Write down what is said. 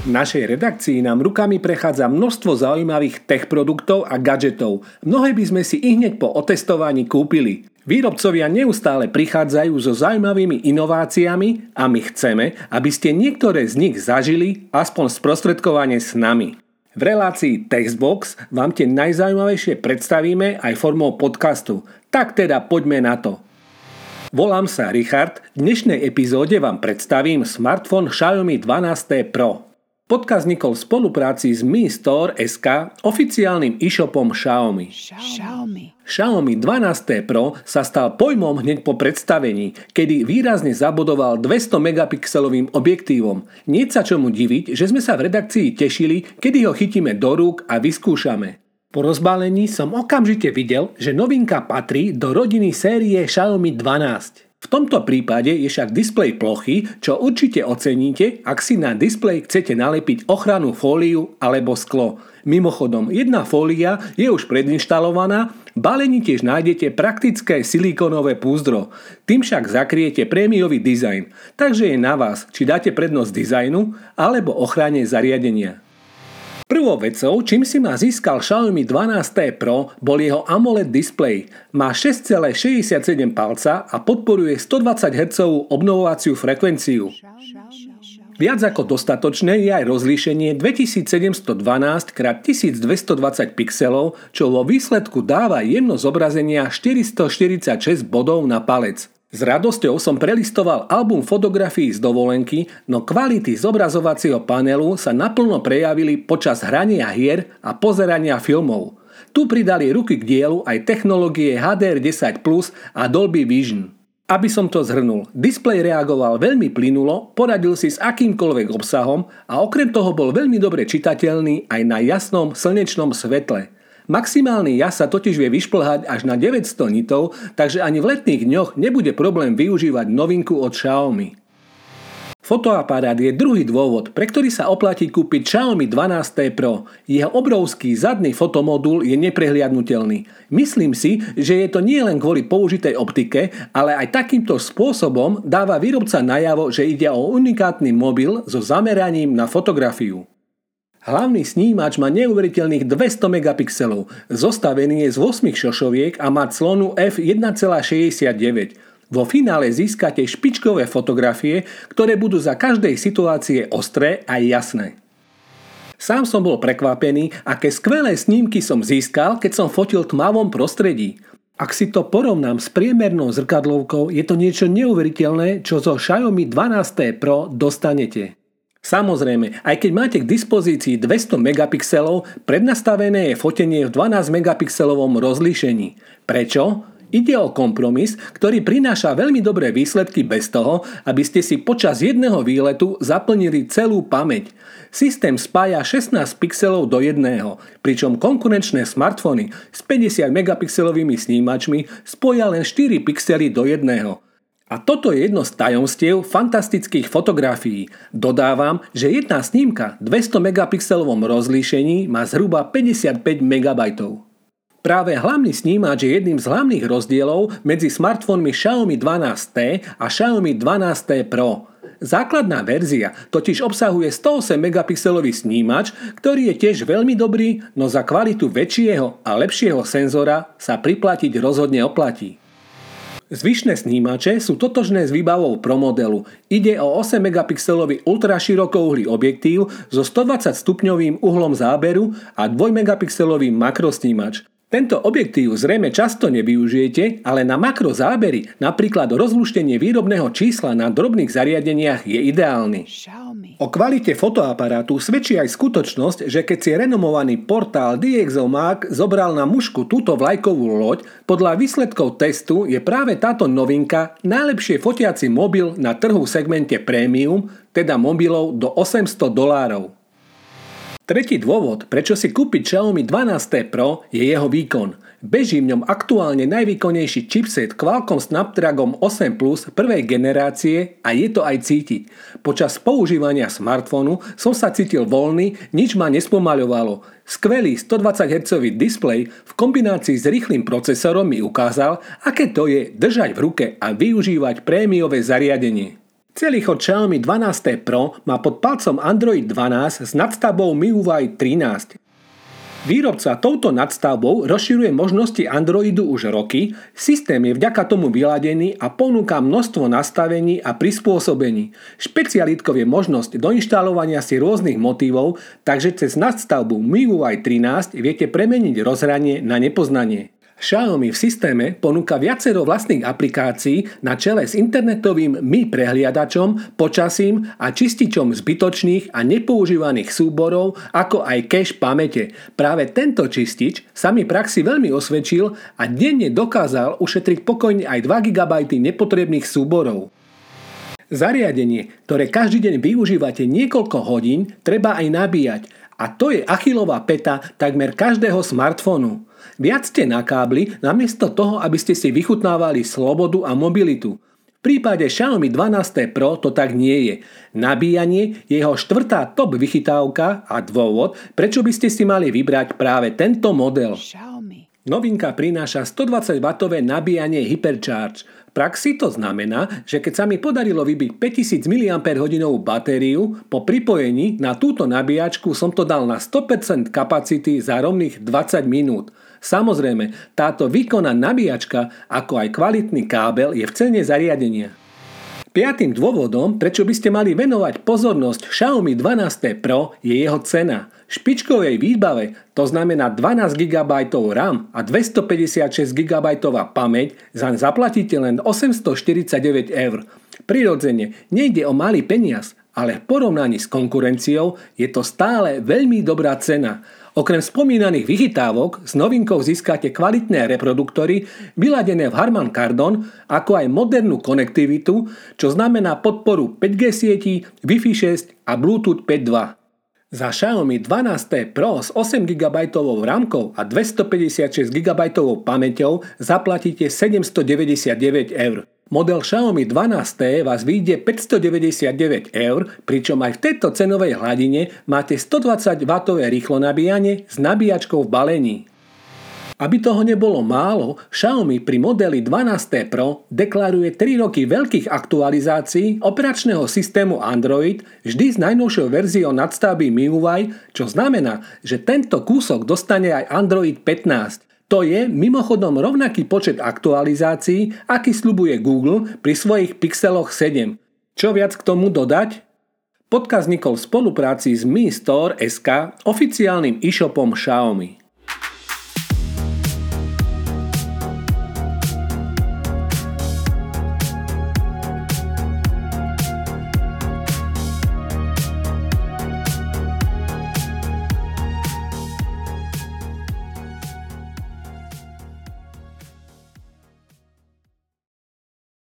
V našej redakcii nám rukami prechádza množstvo zaujímavých tech produktov a gadžetov. Mnohé by sme si ihneď po otestovaní kúpili. Výrobcovia neustále prichádzajú so zaujímavými inováciami a my chceme, aby ste niektoré z nich zažili aspoň sprostredkovane s nami. V relácii Techbox vám tie najzaujímavejšie predstavíme aj formou podcastu. Tak teda poďme na to. Volám sa Richard, v dnešnej epizóde vám predstavím smartfón Xiaomi 12T Pro. Podcast vznikol v spolupráci s MiStore.sk, oficiálnym e-shopom Xiaomi. Xiaomi 12T Pro sa stal pojmom hneď po predstavení, kedy výrazne zabodoval 200 megapixelovým objektívom. Nie sa čomu diviť, že sme sa v redakcii tešili, kedy ho chytíme do rúk a vyskúšame. Po rozbalení som okamžite videl, že novinka patrí do rodiny série Xiaomi 12. V tomto prípade je však displej plochý, čo určite oceníte, ak si na displej chcete nalepiť ochrannú fóliu alebo sklo. Mimochodom, jedna fólia je už predinštalovaná, v balení tiež nájdete praktické silikónové púzdro. Tým však zakriete prémiový dizajn, takže je na vás, či dáte prednosť dizajnu alebo ochrane zariadenia. Prvou vecou, čím si ma získal Xiaomi 12T Pro, bol jeho AMOLED displej. Má 6,67 palca a podporuje 120 Hz obnovovaciu frekvenciu. Viac ako dostatočné je aj rozlíšenie 2712x1220 pixelov, čo vo výsledku dáva jemnosť zobrazenia 446 bodov na palec. S radosťou som prelistoval album fotografií z dovolenky, no kvality zobrazovacieho panelu sa naplno prejavili počas hrania hier a pozerania filmov. Tu pridali ruky k dielu aj technológie HDR10+ a Dolby Vision. Aby som to zhrnul, displej reagoval veľmi plynulo, poradil si s akýmkoľvek obsahom a okrem toho bol veľmi dobre čitateľný aj na jasnom slnečnom svetle. Maximálny jas sa totiž vie vyšplhať až na 900 nitov, takže ani v letných dňoch nebude problém využívať novinku od Xiaomi. Fotoaparát je druhý dôvod, pre ktorý sa oplatí kúpiť Xiaomi 12T Pro. Jeho obrovský zadný fotomodul je neprehliadnutelný. Myslím si, že je to nielen kvôli použitej optike, ale aj takýmto spôsobom dáva výrobca najavo, že ide o unikátny mobil so zameraním na fotografiu. Hlavný snímač má neuveriteľných 200 megapixelov, zostavený je z 8 šošoviek a má clonu f1,69. Vo finále získate špičkové fotografie, ktoré budú za každej situácie ostré a jasné. Sám som bol prekvapený, aké skvelé snímky som získal, keď som fotil v tmavom prostredí. Ak si to porovnám s priemernou zrkadlovkou, je to niečo neuveriteľné, čo zo Xiaomi 12T Pro dostanete. Samozrejme, aj keď máte k dispozícii 200 megapixelov, prednastavené je fotenie v 12 megapixelovom rozlíšení. Prečo? Ide o kompromis, ktorý prináša veľmi dobré výsledky bez toho, aby ste si počas jedného výletu zaplnili celú pamäť. Systém spája 16 pixelov do jedného, pričom konkurenčné smartfóny s 50 megapixelovými snímačmi spojia len 4 pixely do jedného. A toto je jedno z tajomstiev fantastických fotografií. Dodávam, že jedna snímka v 200 megapixelovom rozlíšení má zhruba 55 MB. Práve hlavný snímač je jedným z hlavných rozdielov medzi smartfónmi Xiaomi 12T a Xiaomi 12T Pro. Základná verzia totiž obsahuje 108 megapixelový snímač, ktorý je tiež veľmi dobrý, no za kvalitu väčšieho a lepšieho senzora sa priplatiť rozhodne oplatí. Zvyšné snímače sú totožné s výbavou pro modelu. Ide o 8 megapixelový ultraširokouhlý objektív so 120 stupňovým uhlom záberu a 2 megapixelový makrosnímač. Tento objektív zrejme často nevyužijete, ale na makrozábery, napríklad rozluštenie výrobného čísla na drobných zariadeniach, je ideálny. O kvalite fotoaparátu svedčí aj skutočnosť, že keď si renomovaný portál DxOMark zobral na mušku túto vlajkovú loď, podľa výsledkov testu je práve táto novinka najlepšie fotiaci mobil na trhu v segmente premium, teda mobilov do $800. Tretí dôvod, prečo si kúpiť Xiaomi 12T Pro, je jeho výkon. Beží v ňom aktuálne najvýkonnejší chipset Qualcomm Snapdragon 8 Plus prvej generácie a je to aj cítiť. Počas používania smartfónu som sa cítil voľný, nič ma nespomaľovalo. Skvelý 120 Hz displej v kombinácii s rýchlym procesorom mi ukázal, aké to je držať v ruke a využívať prémiové zariadenie. Celý chod Xiaomi 12T Pro má pod palcom Android 12 s nadstavbou MiUI 13. Výrobca touto nadstavbou rozširuje možnosti Androidu už roky, systém je vďaka tomu vyladený a ponúka množstvo nastavení a prispôsobení. Špecialitkou je možnosť doinštalovania si rôznych motívov, takže cez nadstavbu MiUI 13 viete premeniť rozhranie na nepoznanie. Xiaomi v systéme ponúka viacero vlastných aplikácií na čele s internetovým Mi prehliadačom, počasím a čističom zbytočných a nepoužívaných súborov, ako aj cache pamäte. Práve tento čistič sa mi v praxi veľmi osvedčil a denne dokázal ušetriť pokojne aj 2 GB nepotrebných súborov. Zariadenie, ktoré každý deň využívate niekoľko hodín, treba aj nabíjať. A to je achilová päta takmer každého smartfónu. Viac ste na kábli, namiesto toho, aby ste si vychutnávali slobodu a mobilitu. V prípade Xiaomi 12T Pro to tak nie je. Nabíjanie je jeho štvrtá top vychytávka a dôvod, prečo by ste si mali vybrať práve tento model. Novinka prináša 120W nabíjanie Hypercharge. V praxi to znamená, že keď sa mi podarilo vybiť 5000 mAh batériu, po pripojení na túto nabíjačku som to dal na 100% kapacity za rovných 20 minút. Samozrejme, táto výkonná nabíjačka, ako aj kvalitný kábel je v cene zariadenia. Piatým dôvodom, prečo by ste mali venovať pozornosť Xiaomi 12T Pro, je jeho cena. V špičkovej výbave, to znamená 12 GB RAM a 256 GB pamäť, zaplatíte len 849 €. Prirodzene, nejde o malý peniaz, ale v porovnaní s konkurenciou je to stále veľmi dobrá cena. Okrem spomínaných vychytávok s novinkou získate kvalitné reproduktory vyladené v Harman Kardon, ako aj modernú konektivitu, čo znamená podporu 5G sietí, Wi-Fi 6 a Bluetooth 5.2. Za Xiaomi 12T Pro s 8 GB rámkou a 256 GB pamäťou zaplatíte 799 €. Model Xiaomi 12T vás vyjde 599 €, pričom aj v tejto cenovej hladine máte 120W rýchlo nabíjanie s nabíjačkou v balení. Aby toho nebolo málo, Xiaomi pri modeli 12T Pro deklaruje 3 roky veľkých aktualizácií operačného systému Android vždy s najnovšou verziou nadstavby MIUI, čo znamená, že tento kúsok dostane aj Android 15. To je mimochodom rovnaký počet aktualizácií, aký sľubuje Google pri svojich Pixeloch 7. Čo viac k tomu dodať? Podcast vznikol v spolupráci s MiStore.sk, oficiálnym e-shopom Xiaomi.